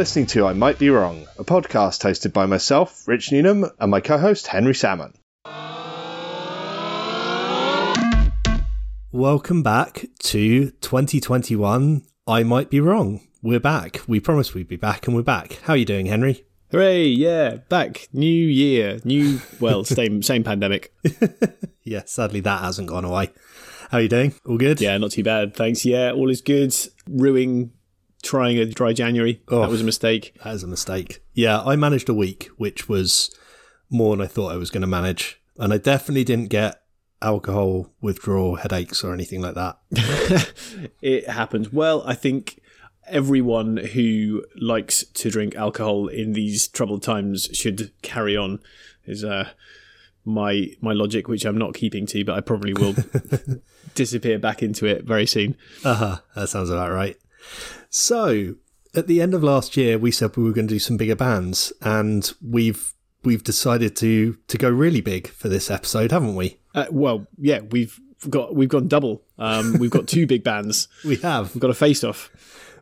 listening to I Might Be Wrong, a podcast hosted by myself, Rich Neenum, and my co-host, Henry Salmon. Welcome back to 2021 I Might Be Wrong. We're back. We promised we'd be back, and we're back. How are you doing, Henry? Hooray, yeah, back. New year. Well, same pandemic. Yeah, sadly that hasn't gone away. How are you doing? All good? Yeah, not too bad, thanks. Yeah, all is good. Trying a dry January. Oh, that was a mistake. That is a mistake. Yeah, I managed a week, which was more than I thought I was going to manage. And I definitely didn't get alcohol withdrawal headaches or anything like that. It happens. Well, I think everyone who likes to drink alcohol in these troubled times should carry on is my logic, which I'm not keeping to, but I probably will disappear back into it very soon. That sounds about right. So, at the end of last year, we said we were going to do some bigger bands, and we've decided to go really big for this episode, haven't we? Well, yeah, we've gone double. We've got two big bands. We have. We've got a face-off.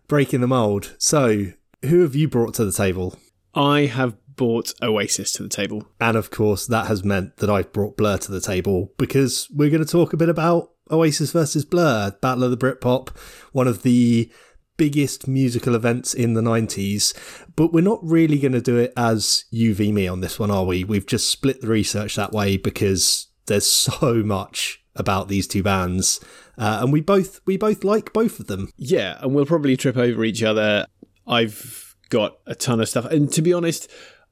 Breaking the mould. So, who have you brought to the table? I have brought Oasis to the table. And, of course, that has meant that I've brought Blur to the table, because we're going to talk a bit about Oasis versus Blur, Battle of the Britpop, one of the biggest musical events in the 90s, but we're not really going to do it as you v me on this one, are we? We've just split the research that way because there's so much about these two bands, and we both like both of them. Yeah, and we'll probably trip over each other. I've got a ton of stuff, and to be honest,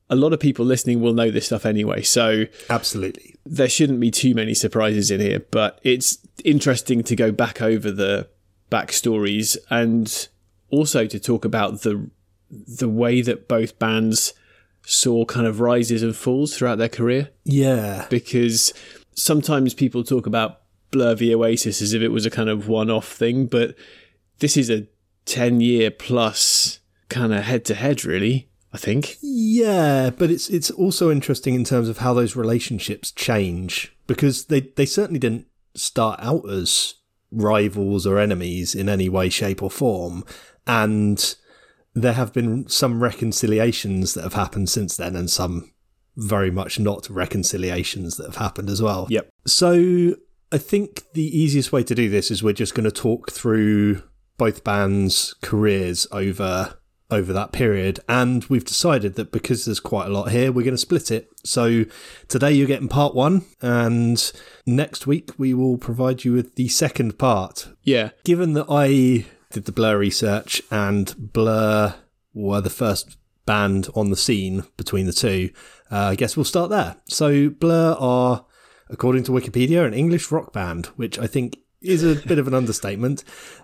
a lot of people listening will know this stuff anyway, so absolutely there shouldn't be too many surprises in here, but it's interesting to go back over the backstories and also to talk about the way that both bands saw kind of rises and falls throughout their career. Yeah. Because sometimes people talk about Blur v Oasis as if it was a kind of one-off thing, but this is a 10-year plus kind of head-to-head, really, I think. Yeah, but it's also interesting in terms of how those relationships change, because they certainly didn't start out as rivals or enemies in any way, shape or form, and there have been some reconciliations that have happened since then and some very much not reconciliations that have happened as well. Yep. So I think the easiest way to do this is we're just going to talk through both bands' careers over that period, and we've decided that because there's quite a lot here, we're going to split it. So today you're getting part one, and next week we will provide you with the second part. Yeah. Given that I did the Blur research and Blur were the first band on the scene between the two, I guess we'll start there. So Blur are, according to Wikipedia, an English rock band, which I think is a bit of an understatement.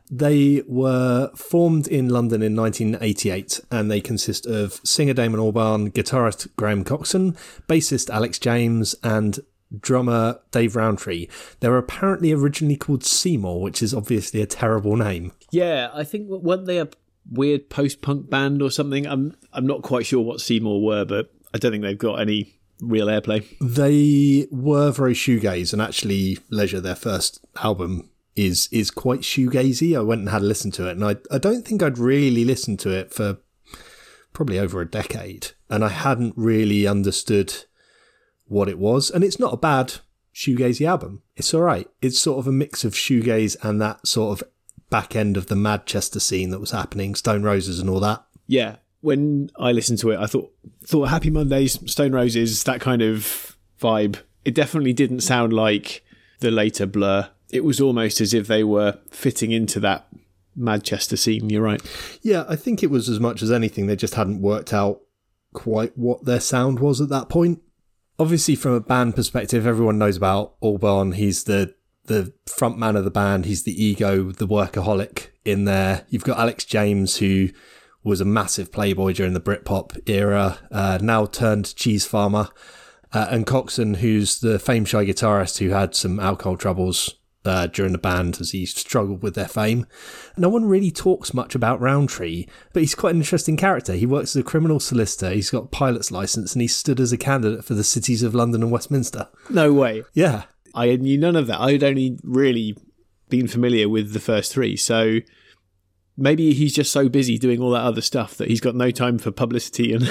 They were formed in London in 1988, and they consist of singer Damon Albarn, guitarist Graham Coxon, bassist Alex James, and drummer Dave Rowntree. They were apparently originally called Seymour, which is obviously a terrible name. Yeah, I think, weren't they a weird post-punk band or something? I'm not quite sure what Seymour were, but I don't think they've got any real airplay. They were very shoegaze, and actually Leisure, their first album, is quite shoegazy. I went and had a listen to it, and I don't think I'd really listened to it for probably over a decade, and I hadn't really understood what it was. And it's not a bad shoegazy album. It's all right. It's sort of a mix of shoegaze and that sort of back end of the Manchester scene that was happening, Stone Roses and all that. Yeah. When I listened to it, I thought Happy Mondays, Stone Roses, that kind of vibe. It definitely didn't sound like the later Blur. It was almost as if they were fitting into that Manchester scene, you're right. Yeah, I think it was as much as anything. They just hadn't worked out quite what their sound was at that point. Obviously, from a band perspective, everyone knows about Albarn. He's the front man of the band. He's the ego, the workaholic in there. You've got Alex James, who was a massive playboy during the Britpop era, now turned cheese farmer, and Coxon, who's the fame-shy guitarist who had some alcohol troubles during the band as he struggled with their fame. No one really talks much about Rowntree, but he's quite an interesting character. He works as a criminal solicitor, he's got a pilot's license, and he stood as a candidate for the cities of London and Westminster. No way. Yeah. I knew none of that. I'd only really been familiar with the first three, so maybe he's just so busy doing all that other stuff that he's got no time for publicity and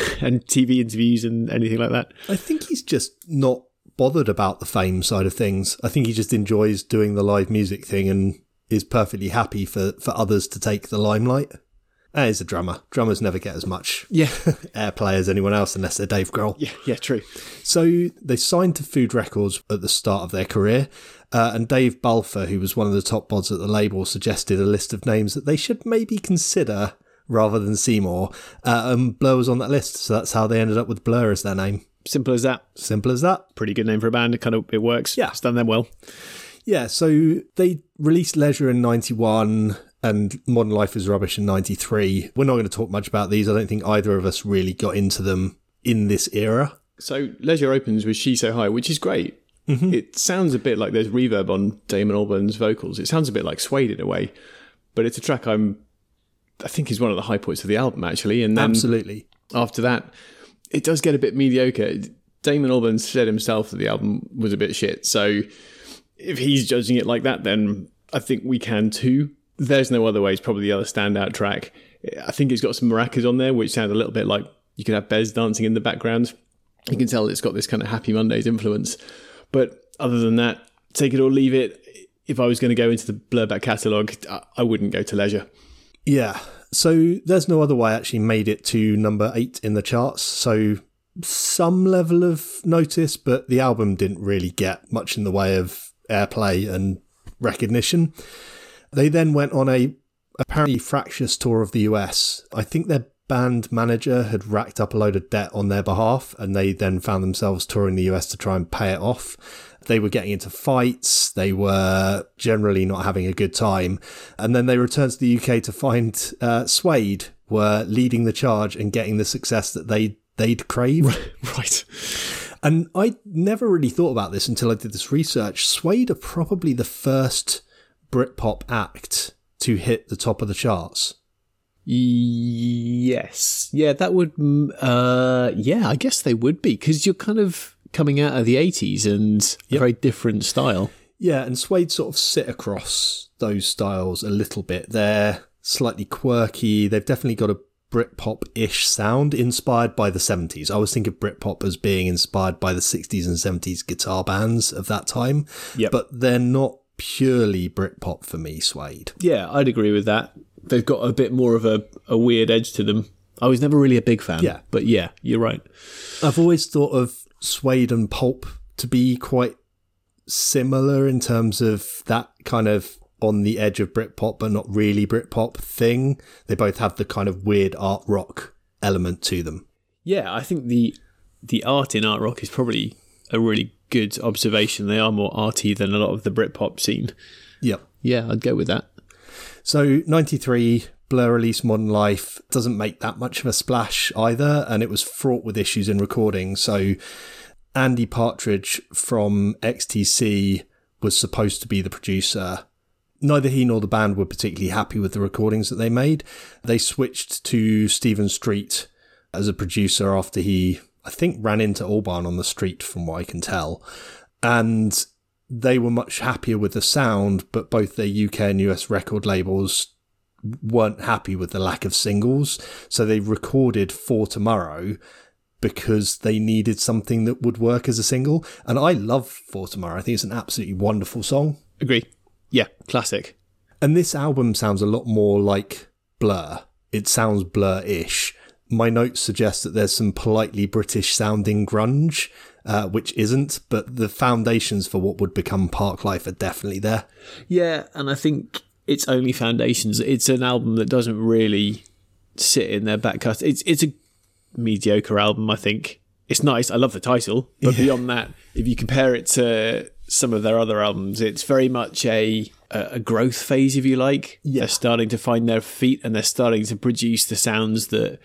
TV interviews and anything like that. I think he's just not bothered about the fame side of things. I think he just enjoys doing the live music thing and is perfectly happy for others to take the limelight. He's a drummer. Drummers never get as much airplay as anyone else unless they're Dave Grohl. Yeah, true. So they signed to Food Records at the start of their career, and Dave Balfour, who was one of the top bods at the label, suggested a list of names that they should maybe consider rather than Seymour, and Blur was on that list, so that's how they ended up with Blur as their name. Simple as that. Simple as that. Pretty good name for a band. It works. Yeah. It's done them well. Yeah, so they released Leisure in 91 and Modern Life is Rubbish in 93. We're not going to talk much about these. I don't think either of us really got into them in this era. So Leisure opens with She's So High, which is great. Mm-hmm. It sounds a bit like there's reverb on Damon Albarn's vocals. It sounds a bit like Suede in a way, but it's a track I think is one of the high points of the album, actually. And then absolutely. After that, it does get a bit mediocre. Damon Albarn said himself that the album was a bit shit, so if he's judging it like that, then I think we can too. There's No Other Way is probably the other standout track. I think it's got some maracas on there, which sound a little bit like you could have Bez dancing in the background. You can tell it's got this kind of Happy Mondays influence. But other than that, take it or leave it. If I was going to go into the Blur back catalogue, I wouldn't go to Leisure. Yeah. So There's No Other Way actually made it to number 8 in the charts. So some level of notice, but the album didn't really get much in the way of airplay and recognition. They then went on a apparently fractious tour of the US. I think their band manager had racked up a load of debt on their behalf, and they then found themselves touring the US to try and pay it off. They were getting into fights. They were generally not having a good time. And then they returned to the UK to find Suede were leading the charge and getting the success that they'd craved. Right. And I never really thought about this until I did this research. Suede are probably the first Britpop act to hit the top of the charts. Yes. Yeah, that would... I guess they would be, because you're kind of coming out of the 80s and a very different style. Yeah, and Suede sort of sit across those styles a little bit. They're slightly quirky. They've definitely got a Britpop-ish sound inspired by the 70s. I always think of Britpop as being inspired by the 60s and 70s guitar bands of that time, but they're not purely Britpop for me, Suede. Yeah, I'd agree with that. They've got a bit more of a weird edge to them. I was never really a big fan, but yeah, you're right. I've always thought of Suede and Pulp to be quite similar in terms of that kind of on the edge of Britpop but not really Britpop thing. They both have the kind of weird art rock element to them. Yeah, I think the art in art rock is probably a really good observation. They are more arty than a lot of the Britpop scene. Yeah, I'd go with that. So 93, Blur released Modern Life. Doesn't make that much of a splash either, and it was fraught with issues in recording. So Andy Partridge from XTC was supposed to be the producer. Neither he nor the band were particularly happy with the recordings that they made. They switched to Stephen Street as a producer after he, I think, ran into Albarn on the street, from what I can tell. And they were much happier with the sound, but both their UK and US record labels weren't happy with the lack of singles. So they recorded For Tomorrow because they needed something that would work as a single. And I love For Tomorrow. I think it's an absolutely wonderful song. Agree. Yeah, classic. And this album sounds a lot more like Blur. It sounds Blur-ish. My notes suggest that there's some politely British-sounding grunge, which isn't, but the foundations for what would become Parklife are definitely there. Yeah, and I think it's only foundations. It's an album that doesn't really sit in their back cut. It's a mediocre album, I think. It's nice. I love the title. But beyond that, if you compare it to some of their other albums, it's very much a growth phase, if you like. Yeah. They're starting to find their feet, and they're starting to produce the sounds that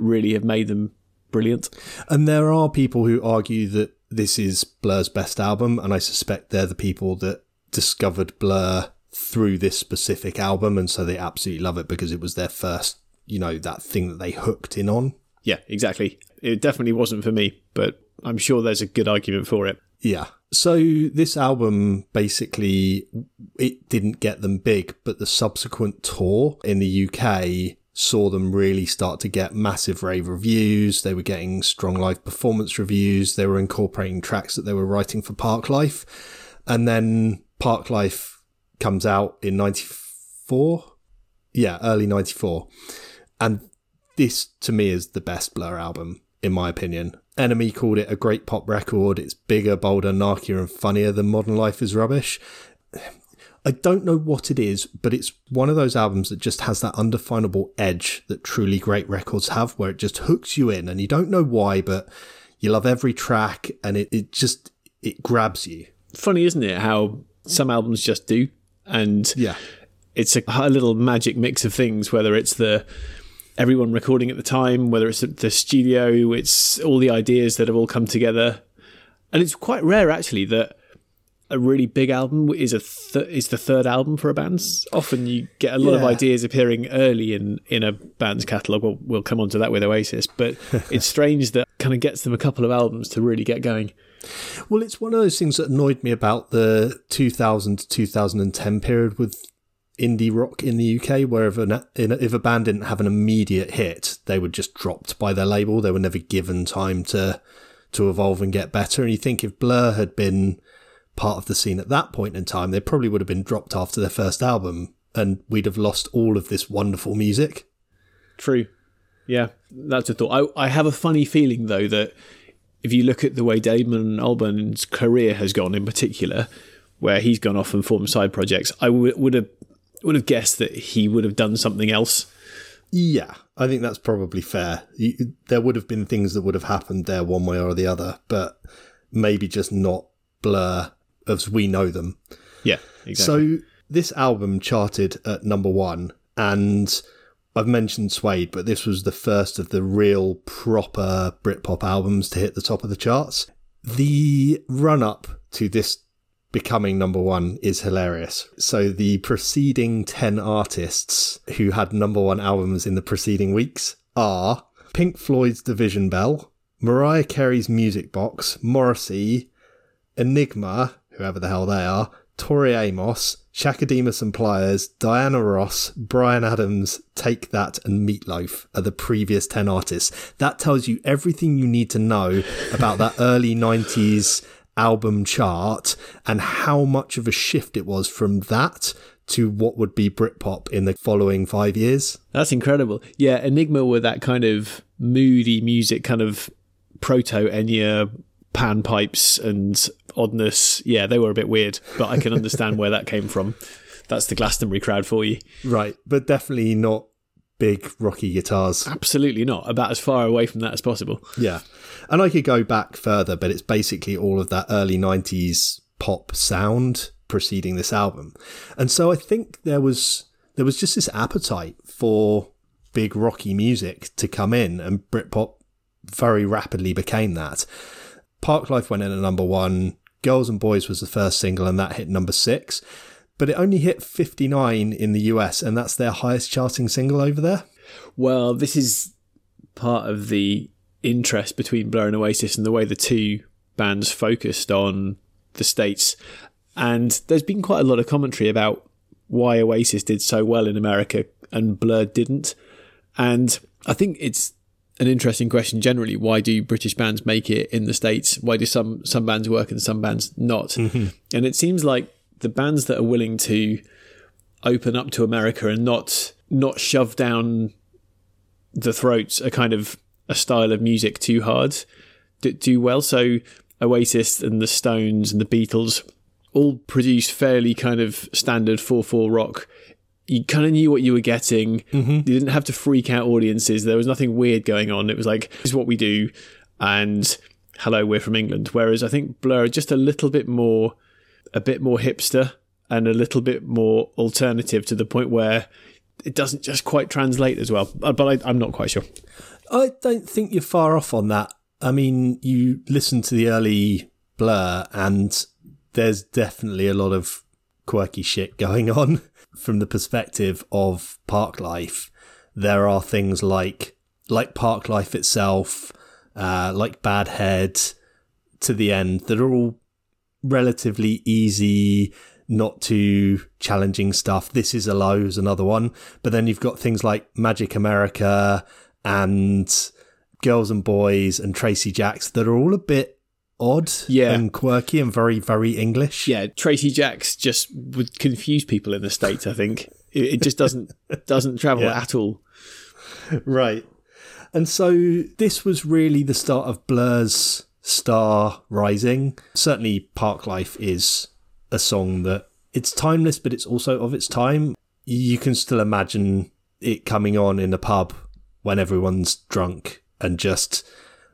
really have made them brilliant. And there are people who argue that this is Blur's best album, and I suspect they're the people that discovered Blur through this specific album, and so they absolutely love it because it was their first, that thing that they hooked in on. Yeah, exactly. It definitely wasn't for me, but I'm sure there's a good argument for it. Yeah. So this album, basically, it didn't get them big, but the subsequent tour in the UK saw them really start to get massive rave reviews. They were getting strong live performance reviews. They were incorporating tracks that they were writing for Parklife. And then Parklife comes out in 94. Yeah, early 94. And this, to me, is the best Blur album, in my opinion. Enemy called it a great pop record. It's bigger, bolder, narkier and funnier than Modern Life is Rubbish. I don't know what it is, but it's one of those albums that just has that undefinable edge that truly great records have, where it just hooks you in and you don't know why, but you love every track and it just grabs you. Funny, isn't it, how some albums just do? And yeah, it's a little magic mix of things, whether it's the everyone recording at the time, whether it's at the studio, it's all the ideas that have all come together. And it's quite rare, actually, that a really big album is the third album for a band. Often you get a lot of ideas appearing early in a band's catalogue. We'll come on to that with Oasis, but it's strange that kind of gets them a couple of albums to really get going. Well, it's one of those things that annoyed me about the 2000 to 2010 period with indie rock in the UK, where if a band didn't have an immediate hit, they were just dropped by their label. They were never given time to evolve and get better. And you think if Blur had been part of the scene at that point in time, they probably would have been dropped after their first album, and we'd have lost all of this wonderful music. True. Yeah, that's a thought. I have a funny feeling, though, that if you look at the way Damon Albarn's career has gone in particular, where he's gone off and formed side projects, I would have guessed that he would have done something else. Yeah, I think that's probably fair. There would have been things that would have happened there one way or the other, but maybe just not Blur as we know them. Yeah, exactly. So this album charted at number one, and I've mentioned Suede, but this was the first of the real proper Britpop albums to hit the top of the charts. The run-up to this becoming number one is hilarious. So the preceding 10 artists who had number one albums in the preceding weeks are Pink Floyd's Division Bell, Mariah Carey's Music Box, Morrissey, Enigma, whoever the hell they are, Tori Amos, Shakademus and Pliers, Diana Ross, Bryan Adams, Take That and Meatloaf are the previous 10 artists. That tells you everything you need to know about that early 90s album chart and how much of a shift it was from that to what would be Britpop in the following 5 years. That's incredible. Yeah, Enigma were that kind of moody music, kind of proto-Enya, panpipes and oddness. Yeah, they were a bit weird, but I can understand where that came from. That's the Glastonbury crowd for you. Right, but definitely not big rocky guitars. Absolutely not. About as far away from that as possible. Yeah. And I could go back further, but it's basically all of that early 90s pop sound preceding this album. And so I think there was just this appetite for big rocky music to come in, and Britpop very rapidly became that. Parklife went in at number one. Girls and Boys was the first single, and that hit number 6. But it only hit 59 in the US, and that's their highest charting single over there. Well, this is part of the interest between Blur and Oasis and the way the two bands focused on the States. And there's been quite a lot of commentary about why Oasis did so well in America and Blur didn't. And I think it's an interesting question generally. Why do British bands make it in the States? Why do some bands work and some bands not? Mm-hmm. And it seems like the bands that are willing to open up to America and not shove down the throats a kind of a style of music too hard do well. So Oasis and the Stones and the Beatles all produce fairly kind of standard 4/4 rock. You kind of knew what you were getting. Mm-hmm. You didn't have to freak out audiences. There was nothing weird going on. It was like, this is what we do, and hello, we're from England. Whereas I think Blur are just a bit more hipster and a little bit more alternative, to the point where it doesn't just quite translate as well. But I'm not quite sure. I don't think you're far off on that. I mean, you listen to the early Blur and there's definitely a lot of quirky shit going on. From the perspective of Parklife, there are things like Parklife itself, like Bad Head, To the End, that are all relatively easy, not too challenging stuff. This Is a Low is another one. But then you've got things like Magic America and Girls and Boys and Tracy Jacks that are all a bit odd and quirky and very, very English. Yeah, Tracy Jacks just would confuse people in the States, I think. It just doesn't travel at all. Right. And so this was really the start of Blur's star rising. Certainly Parklife is a song that it's timeless, but it's also of its time. You can still imagine it coming on in a pub when everyone's drunk and just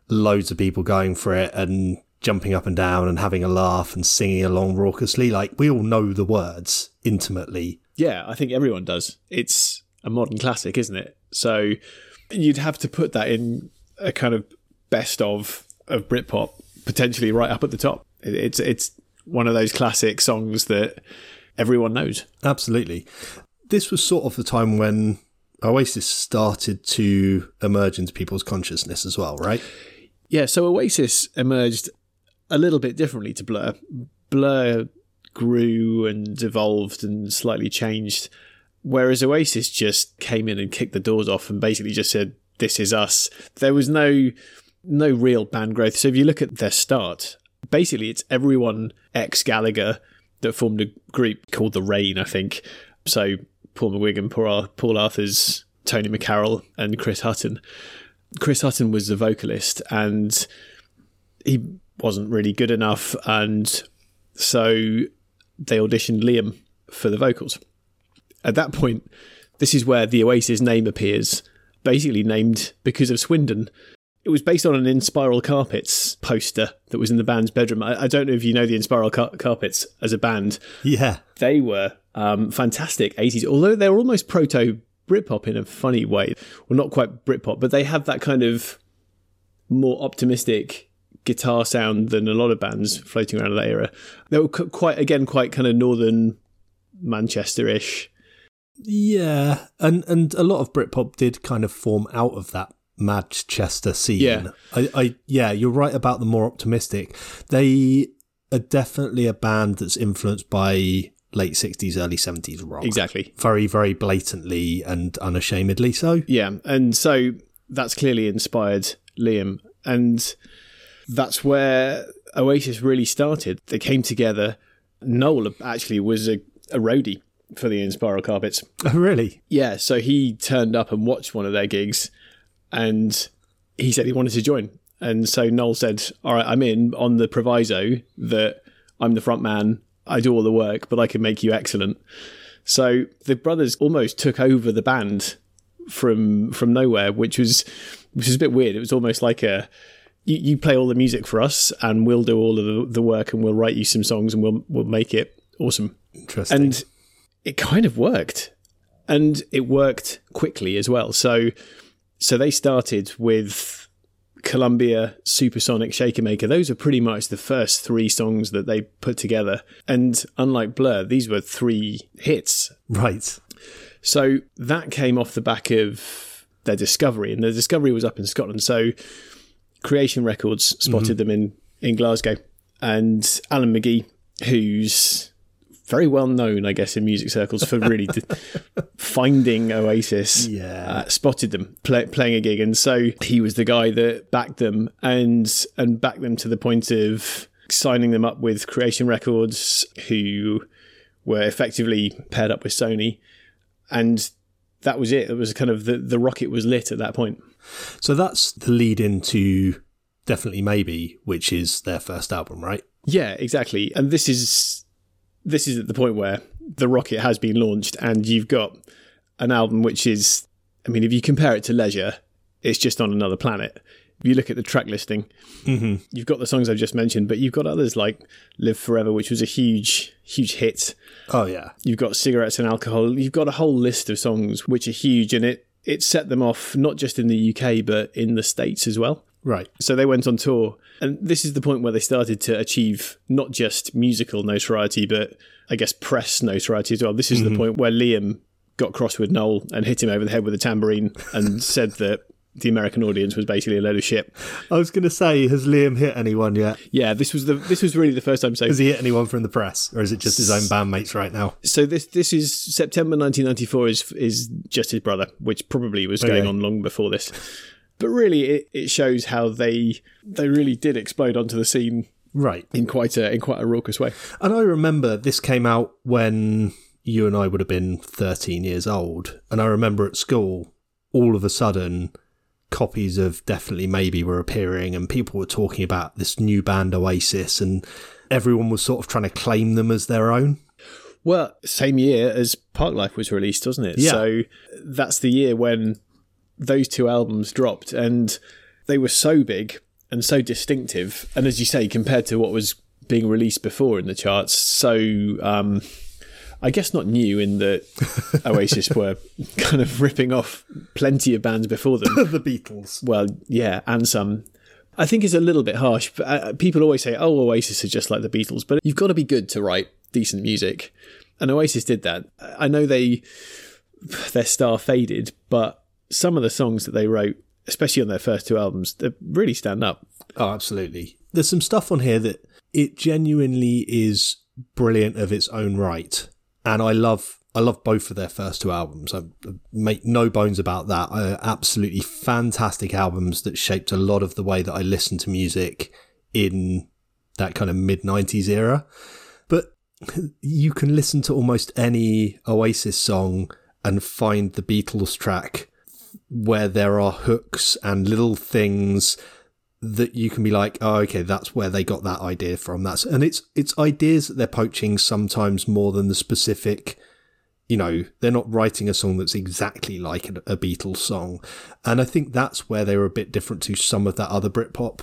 loads of people going for it and jumping up and down and having a laugh and singing along raucously. Like, we all know the words intimately. Yeah, I think everyone does. It's a modern classic, isn't it? So you'd have to put that in a kind of best of Britpop, potentially right up at the top. It's one of those classic songs that everyone knows. Absolutely. This was sort of the time when Oasis started to emerge into people's consciousness as well, right? Yeah, so Oasis emerged a little bit differently to Blur. Blur grew and evolved and slightly changed, whereas Oasis just came in and kicked the doors off and basically just said, this is us. There was no real band growth. So if you look at their start, basically it's everyone ex-Gallagher that formed a group called The Rain, I think. So Paul McGuigan, Paul Arthurs, Tony McCarroll and Chris Hutton. Chris Hutton was the vocalist and he wasn't really good enough, and so they auditioned Liam for the vocals. At that point, this is where the Oasis name appears, basically named because of Swindon. It was based on an Inspiral Carpets poster that was in the band's bedroom. I don't know if you know the Inspiral Carpets as a band. Yeah. They were fantastic 80s, although they were almost proto-Britpop in a funny way. Well, not quite Britpop, but they have that kind of more optimistic guitar sound than a lot of bands floating around that era. They were quite kind of northern Manchester-ish. Yeah, and a lot of Britpop did kind of form out of that Manchester scene. Yeah. I you're right about the more optimistic. They are definitely a band that's influenced by late 60s, early 70s rock. Exactly. Very, very blatantly and unashamedly so. Yeah, and so that's clearly inspired Liam. And that's where Oasis really started. They came together. Noel actually was a roadie for the Inspiral Carpets. Oh, really? Yeah, so he turned up and watched one of their gigs and he said he wanted to join. And so Noel said, all right, I'm in on the proviso that I'm the front man, I do all the work, but I can make you excellent. So the brothers almost took over the band from nowhere, which was a bit weird. It was almost like you play all the music for us and we'll do all of the work and we'll write you some songs and we'll make it awesome. Interesting. And it kind of worked. And it worked quickly as well. So they started with Columbia, Supersonic, Shaker Maker. Those are pretty much the first three songs that they put together. And unlike Blur, these were three hits. Right. So that came off the back of their discovery. And their discovery was up in Scotland. So Creation Records spotted them in Glasgow. And Alan McGee, who's very well known, I guess, in music circles for really finding Oasis, spotted them playing a gig. And so he was the guy that backed them and backed them to the point of signing them up with Creation Records, who were effectively paired up with Sony. And that was it. It was kind of the rocket was lit at that point. So that's the lead into Definitely Maybe, which is their first album, right? Yeah, exactly. And this is at the point where the rocket has been launched and you've got an album which is, I mean, if you compare it to Leisure, it's just on another planet. If you look at the track listing, you've got the songs I've just mentioned, but you've got others like Live Forever, which was a huge, huge hit. Oh, yeah. You've got Cigarettes and Alcohol. You've got a whole list of songs which are huge, and it set them off not just in the UK, but in the States as well. Right. So they went on tour, and this is the point where they started to achieve not just musical notoriety, but I guess press notoriety as well. This is the point where Liam got cross with Noel and hit him over the head with a tambourine and said that the American audience was basically a load of shit. I was going to say, has Liam hit anyone yet? Yeah, this was really the first time. So has he hit anyone from the press, or is it just his own bandmates right now? So this is September 1994 is just his brother, which probably was going on long before this. But really, it shows how they really did explode onto the scene, right? In quite a raucous way. And I remember this came out when you and I would have been 13 years old, and I remember at school, all of a sudden, copies of Definitely Maybe were appearing, and people were talking about this new band Oasis, and everyone was sort of trying to claim them as their own. Well, same year as Parklife was released, wasn't it? Yeah. So that's the year when those two albums dropped, and they were so big and so distinctive, and as you say, compared to what was being released before in the charts, so I guess not new in that Oasis were kind of ripping off plenty of bands before them. The Beatles. Well, yeah, and some. I think it's a little bit harsh, but people always say, oh, Oasis are just like the Beatles, but you've got to be good to write decent music, and Oasis did that. I know their star faded, but some of the songs that they wrote, especially on their first two albums, they really stand up. Oh, absolutely. There's some stuff on here that it genuinely is brilliant of its own right. And I love both of their first two albums. I make no bones about that. Absolutely fantastic albums that shaped a lot of the way that I listened to music in that kind of mid-90s era. But you can listen to almost any Oasis song and find the Beatles track where there are hooks and little things that you can be like, oh, okay, that's where they got that idea from. And it's ideas that they're poaching sometimes more than the specific, you know, they're not writing a song that's exactly like a Beatles song. And I think that's where they were a bit different to some of that other Britpop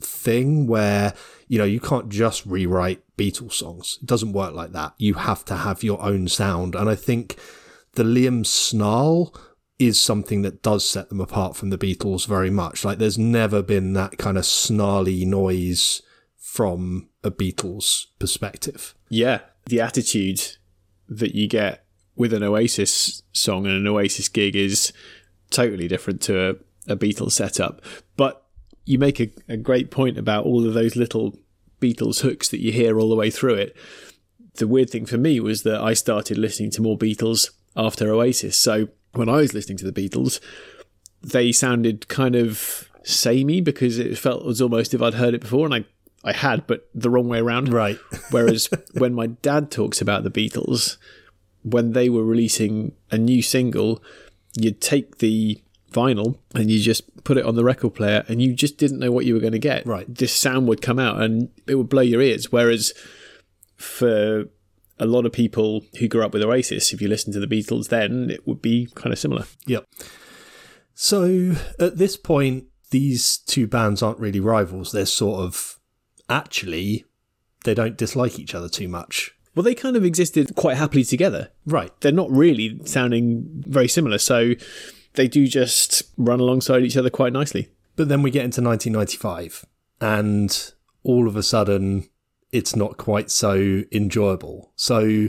thing where, you know, you can't just rewrite Beatles songs. It doesn't work like that. You have to have your own sound. And I think the Liam snarl is something that does set them apart from the Beatles very much. Like, there's never been that kind of snarly noise from a Beatles perspective. Yeah, the attitude that you get with an Oasis song and an Oasis gig is totally different to a Beatles setup. But you make a great point about all of those little Beatles hooks that you hear all the way through it. The weird thing for me was that I started listening to more Beatles after Oasis, so when I was listening to the Beatles, they sounded kind of samey because it felt as almost if I'd heard it before, and I had, but the wrong way around. Right. Whereas when my dad talks about the Beatles, when they were releasing a new single, you'd take the vinyl and you just put it on the record player and you just didn't know what you were going to get. Right. This sound would come out and it would blow your ears. Whereas for a lot of people who grew up with Oasis, if you listen to the Beatles then, it would be kind of similar. Yep. So at this point, these two bands aren't really rivals. They're sort of, actually, they don't dislike each other too much. Well, they kind of existed quite happily together. Right. They're not really sounding very similar, so they do just run alongside each other quite nicely. But then we get into 1995, and all of a sudden it's not quite so enjoyable. So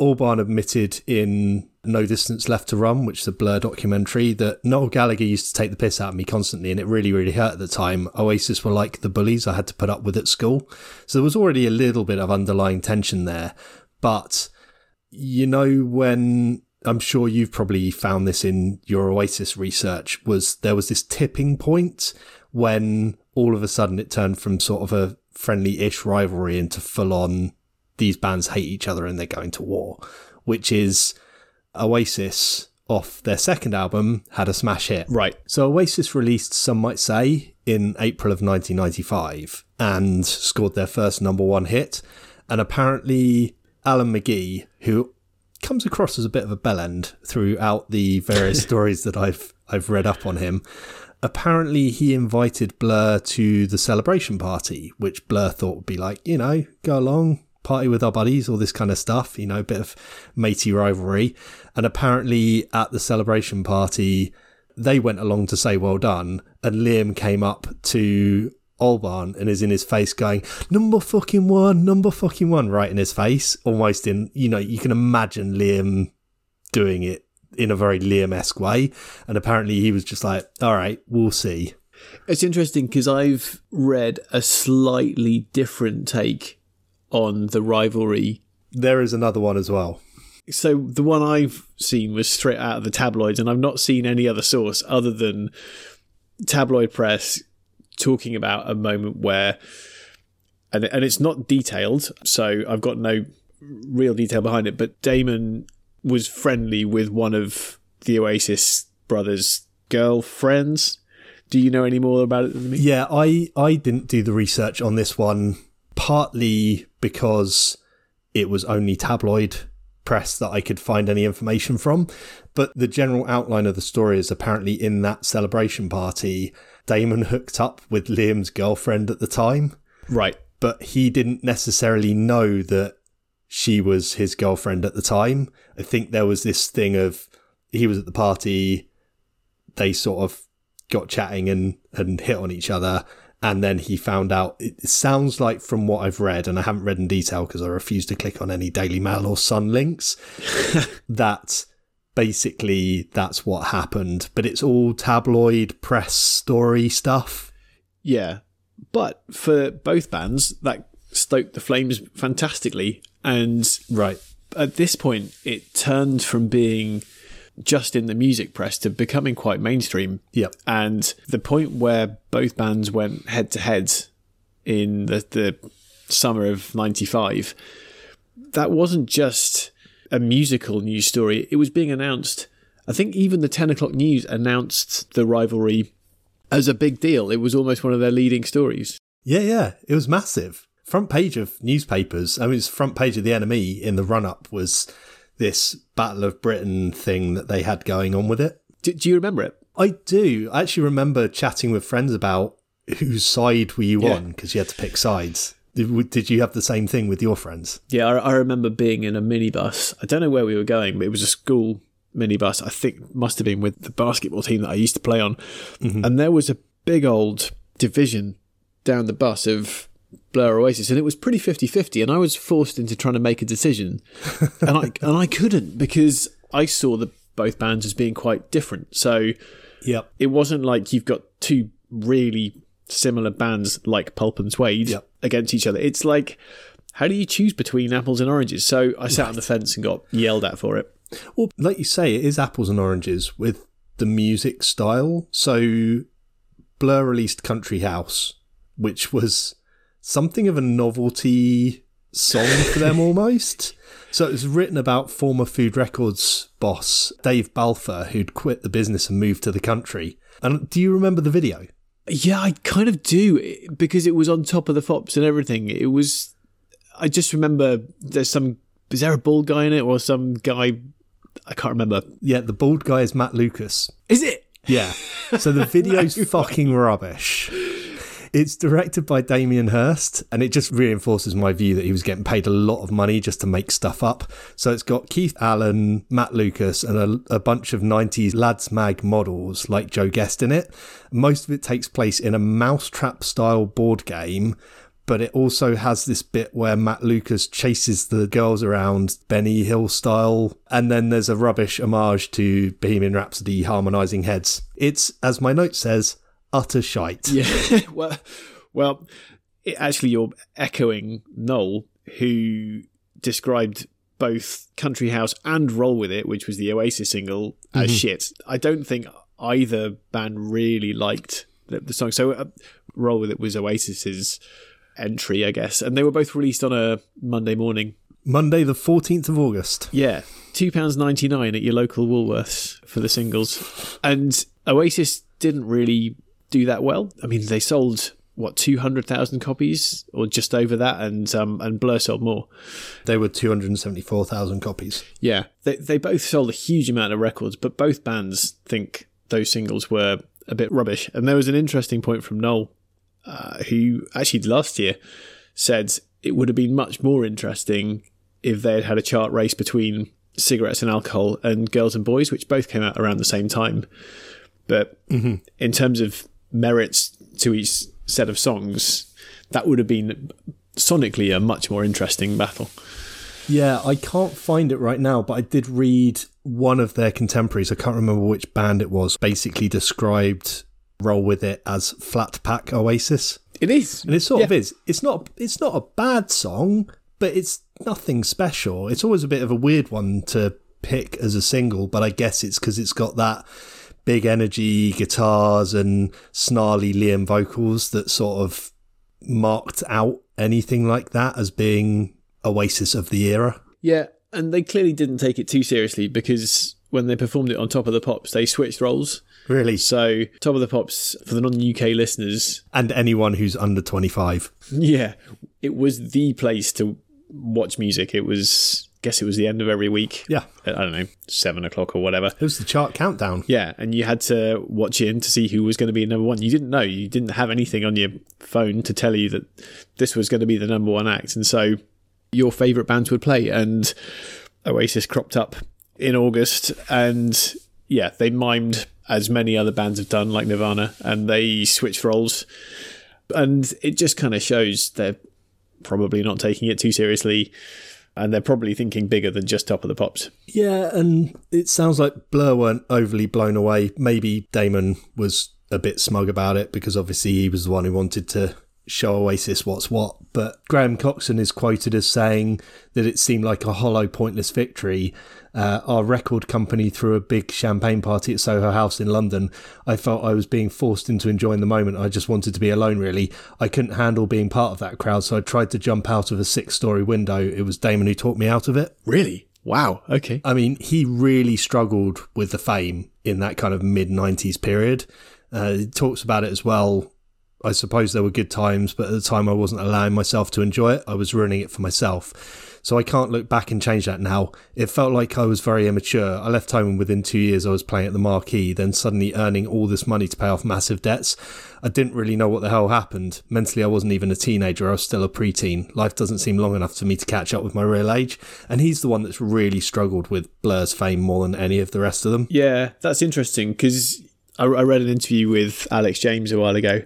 Albarn admitted in No Distance Left to Run, which is a Blur documentary, that Noel Gallagher used to take the piss out of me constantly, and it really, really hurt at the time. Oasis were like the bullies I had to put up with at school. So there was already a little bit of underlying tension there. But, you know, when I'm sure you've probably found this in your Oasis research, there was this tipping point when all of a sudden it turned from sort of a friendly-ish rivalry into full-on these bands hate each other and they're going to war, which is Oasis off their second album had a smash hit. Right. So Oasis released Some Might Say in April of 1995 and scored their first number one hit, and apparently Alan McGee, who comes across as a bit of a bellend throughout the various stories that I've read up on him, apparently he invited Blur to the celebration party, which Blur thought would be like, you know, go along, party with our buddies, all this kind of stuff, you know, a bit of matey rivalry. And apparently at the celebration party, they went along to say well done, and Liam came up to Albarn and is in his face going, number fucking one, right in his face, almost in, you know, you can imagine Liam doing it in a very Liam-esque way. And apparently he was just like, all right, we'll see. It's interesting because I've read a slightly different take on the rivalry. There is another one as well. So the one I've seen was straight out of the tabloids, and I've not seen any other source other than tabloid press talking about a moment where, and it's not detailed, so I've got no real detail behind it, but Damon was friendly with one of the Oasis brothers' girlfriends. Do you know any more about it than me? Yeah, I didn't do the research on this one, partly because it was only tabloid press that I could find any information from. But the general outline of the story is apparently in that celebration party, Damon hooked up with Liam's girlfriend at the time. Right. But he didn't necessarily know that she was his girlfriend at the time. I think there was this thing of he was at the party, they sort of got chatting and hit on each other, and then he found out. It sounds like, from what I've read, and I haven't read in detail because I refuse to click on any Daily Mail or Sun links, that basically that's what happened. But it's all tabloid press story stuff. Yeah, but for both bands that stoked the flames fantastically, and right at this point it turned from being just in the music press to becoming quite mainstream. Yep. And the point where both bands went head to head in the summer of 95, that wasn't just a musical news story. It was being announced. I think even the 10 o'clock news announced the rivalry as a big deal. It was almost one of their leading stories. Yeah, yeah. It was massive. Front page of newspapers. I mean, it's front page of the NME in the run-up was this Battle of Britain thing that they had going on with it. Do you remember it? I do. I actually remember chatting with friends about whose side were you on, because you had to pick sides. Did you have the same thing with your friends? Yeah, I remember being in a minibus. I don't know where we were going, but it was a school minibus. I think it must have been with the basketball team that I used to play on. Mm-hmm. And there was a big old division down the bus of Blur, Oasis, and it was pretty 50-50, and I was forced into trying to make a decision, and I couldn't, because I saw the both bands as being quite different. So yep, it wasn't like you've got two really similar bands like Pulp and Suede against each other. It's like, how do you choose between apples and oranges? So I sat on the fence and got yelled at for it. Well, like you say, it is apples and oranges with the music style. So Blur released Country House, which was something of a novelty song for them almost. So it was written about former Food Records boss Dave Balfour, who'd quit the business and moved to the country. And do you remember the video? Yeah, I kind of do, because it was on Top of the Pops and everything. It was, I just remember is there a bald guy in it or some guy? I can't remember. Yeah, the bald guy is Matt Lucas. Is it? Yeah. So the video's fucking rubbish. It's directed by Damien Hirst, and it just reinforces my view that he was getting paid a lot of money just to make stuff up. So it's got Keith Allen, Matt Lucas, and a bunch of 90s Lads Mag models like Joe Guest in it. Most of it takes place in a mousetrap-style board game, but it also has this bit where Matt Lucas chases the girls around Benny Hill style, and then there's a rubbish homage to Bohemian Rhapsody harmonising heads. It's, as my note says, utter shite. Yeah, well, actually you're echoing Noel, who described both Country House and Roll With It, which was the Oasis single, as shit. I don't think either band really liked the song. So Roll With It was Oasis's entry, I guess. And they were both released on a Monday morning. Monday the 14th of August. Yeah, £2.99 at your local Woolworths for the singles. And Oasis didn't really do that well. I mean, they sold 200,000 copies or just over that, and Blur sold more. They were 274,000 copies. Yeah, they both sold a huge amount of records, but both bands think those singles were a bit rubbish. And there was an interesting point from Noel, who actually last year said it would have been much more interesting if they had had a chart race between Cigarettes and Alcohol and Girls and Boys, which both came out around the same time. But in terms of merits to each set of songs, that would have been sonically a much more interesting battle. Yeah, I can't find it right now, but I did read one of their contemporaries, I can't remember which band it was, basically described Roll With It as flat pack Oasis. It is. And it sort of is. It's not a bad song, but it's nothing special. It's always a bit of a weird one to pick as a single, but I guess it's because it's got that big energy guitars and snarly Liam vocals that sort of marked out anything like that as being Oasis of the era. Yeah, and they clearly didn't take it too seriously, because when they performed it on Top of the Pops, they switched roles. Really? So Top of the Pops, for the non-UK listeners... and anyone who's under 25. Yeah, it was the place to watch music. It was... guess it was the end of every week. Yeah. I don't know, 7 o'clock or whatever. It was the chart countdown. Yeah, and you had to watch in to see who was going to be number one. You didn't know. You didn't have anything on your phone to tell you that this was going to be the number one act. And so your favourite bands would play, and Oasis cropped up in August. And yeah, they mimed, as many other bands have done, like Nirvana, and they switched roles. And it just kind of shows they're probably not taking it too seriously. And they're probably thinking bigger than just Top of the Pops. Yeah, and it sounds like Blur weren't overly blown away. Maybe Damon was a bit smug about it, because obviously he was the one who wanted to show Oasis what's what. But Graham Coxon is quoted as saying that it seemed like a hollow, pointless victory. Our record company threw a big champagne party at Soho House in London. I felt I was being forced into enjoying the moment. I just wanted to be alone, really. I couldn't handle being part of that crowd, so I tried to jump out of a 6-story window. It was Damon who talked me out of it. Really? Wow. Okay. I mean, he really struggled with the fame in that kind of mid-90s period. He talks about it as well. I suppose there were good times, but at the time I wasn't allowing myself to enjoy it. I was ruining it for myself. So I can't look back and change that now. It felt like I was very immature. I left home and within 2 years I was playing at the Marquee, then suddenly earning all this money to pay off massive debts. I didn't really know what the hell happened. Mentally, I wasn't even a teenager. I was still a preteen. Life doesn't seem long enough to me to catch up with my real age. And he's the one that's really struggled with Blur's fame more than any of the rest of them. Yeah, that's interesting, because I read an interview with Alex James a while ago,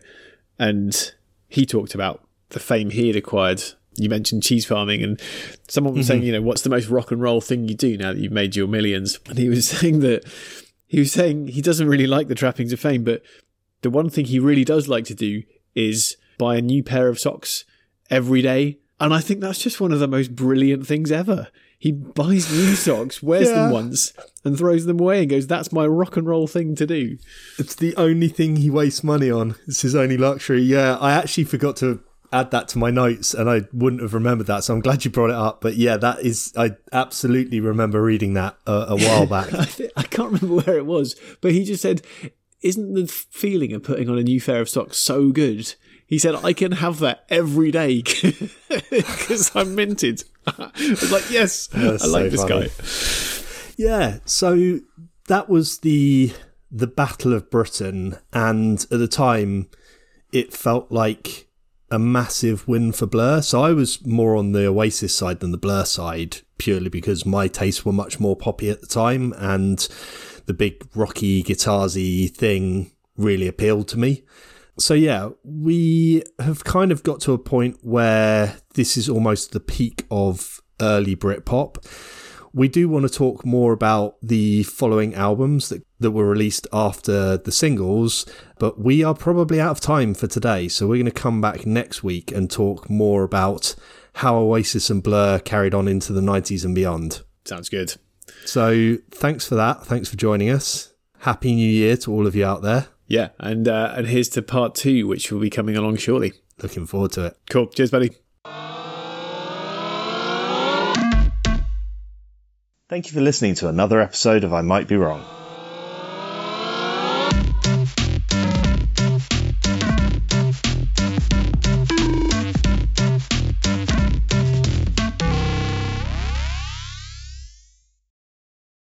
and he talked about the fame he had acquired. You mentioned cheese farming, and someone was saying, you know, what's the most rock and roll thing you do now that you've made your millions? And he was saying he doesn't really like the trappings of fame, but the one thing he really does like to do is buy a new pair of socks every day. And I think that's just one of the most brilliant things ever. He buys new socks, wears them once, and throws them away and goes, that's my rock and roll thing to do. It's the only thing he wastes money on. It's his only luxury. Yeah, I actually forgot to add that to my notes, and I wouldn't have remembered that, so I'm glad you brought it up. But yeah, that is, I absolutely remember reading that a while back. I can't remember where it was, but he just said, isn't the feeling of putting on a new pair of socks so good? He said, I can have that every day because I'm minted. I was like, yes, that's I like so this funny guy. Yeah, so that was the Battle of Britain. And at the time, it felt like a massive win for Blur. So I was more on the Oasis side than the Blur side, purely because my tastes were much more poppy at the time. And the big rocky, guitarsy thing really appealed to me. So yeah, we have kind of got to a point where this is almost the peak of early Britpop. We do want to talk more about the following albums that were released after the singles, but we are probably out of time for today. So we're going to come back next week and talk more about how Oasis and Blur carried on into the 90s and beyond. Sounds good. So thanks for that. Thanks for joining us. Happy New Year to all of you out there. Yeah, and here's to part 2, which will be coming along shortly. Looking forward to it. Cool. Cheers, buddy. Thank you for listening to another episode of I Might Be Wrong.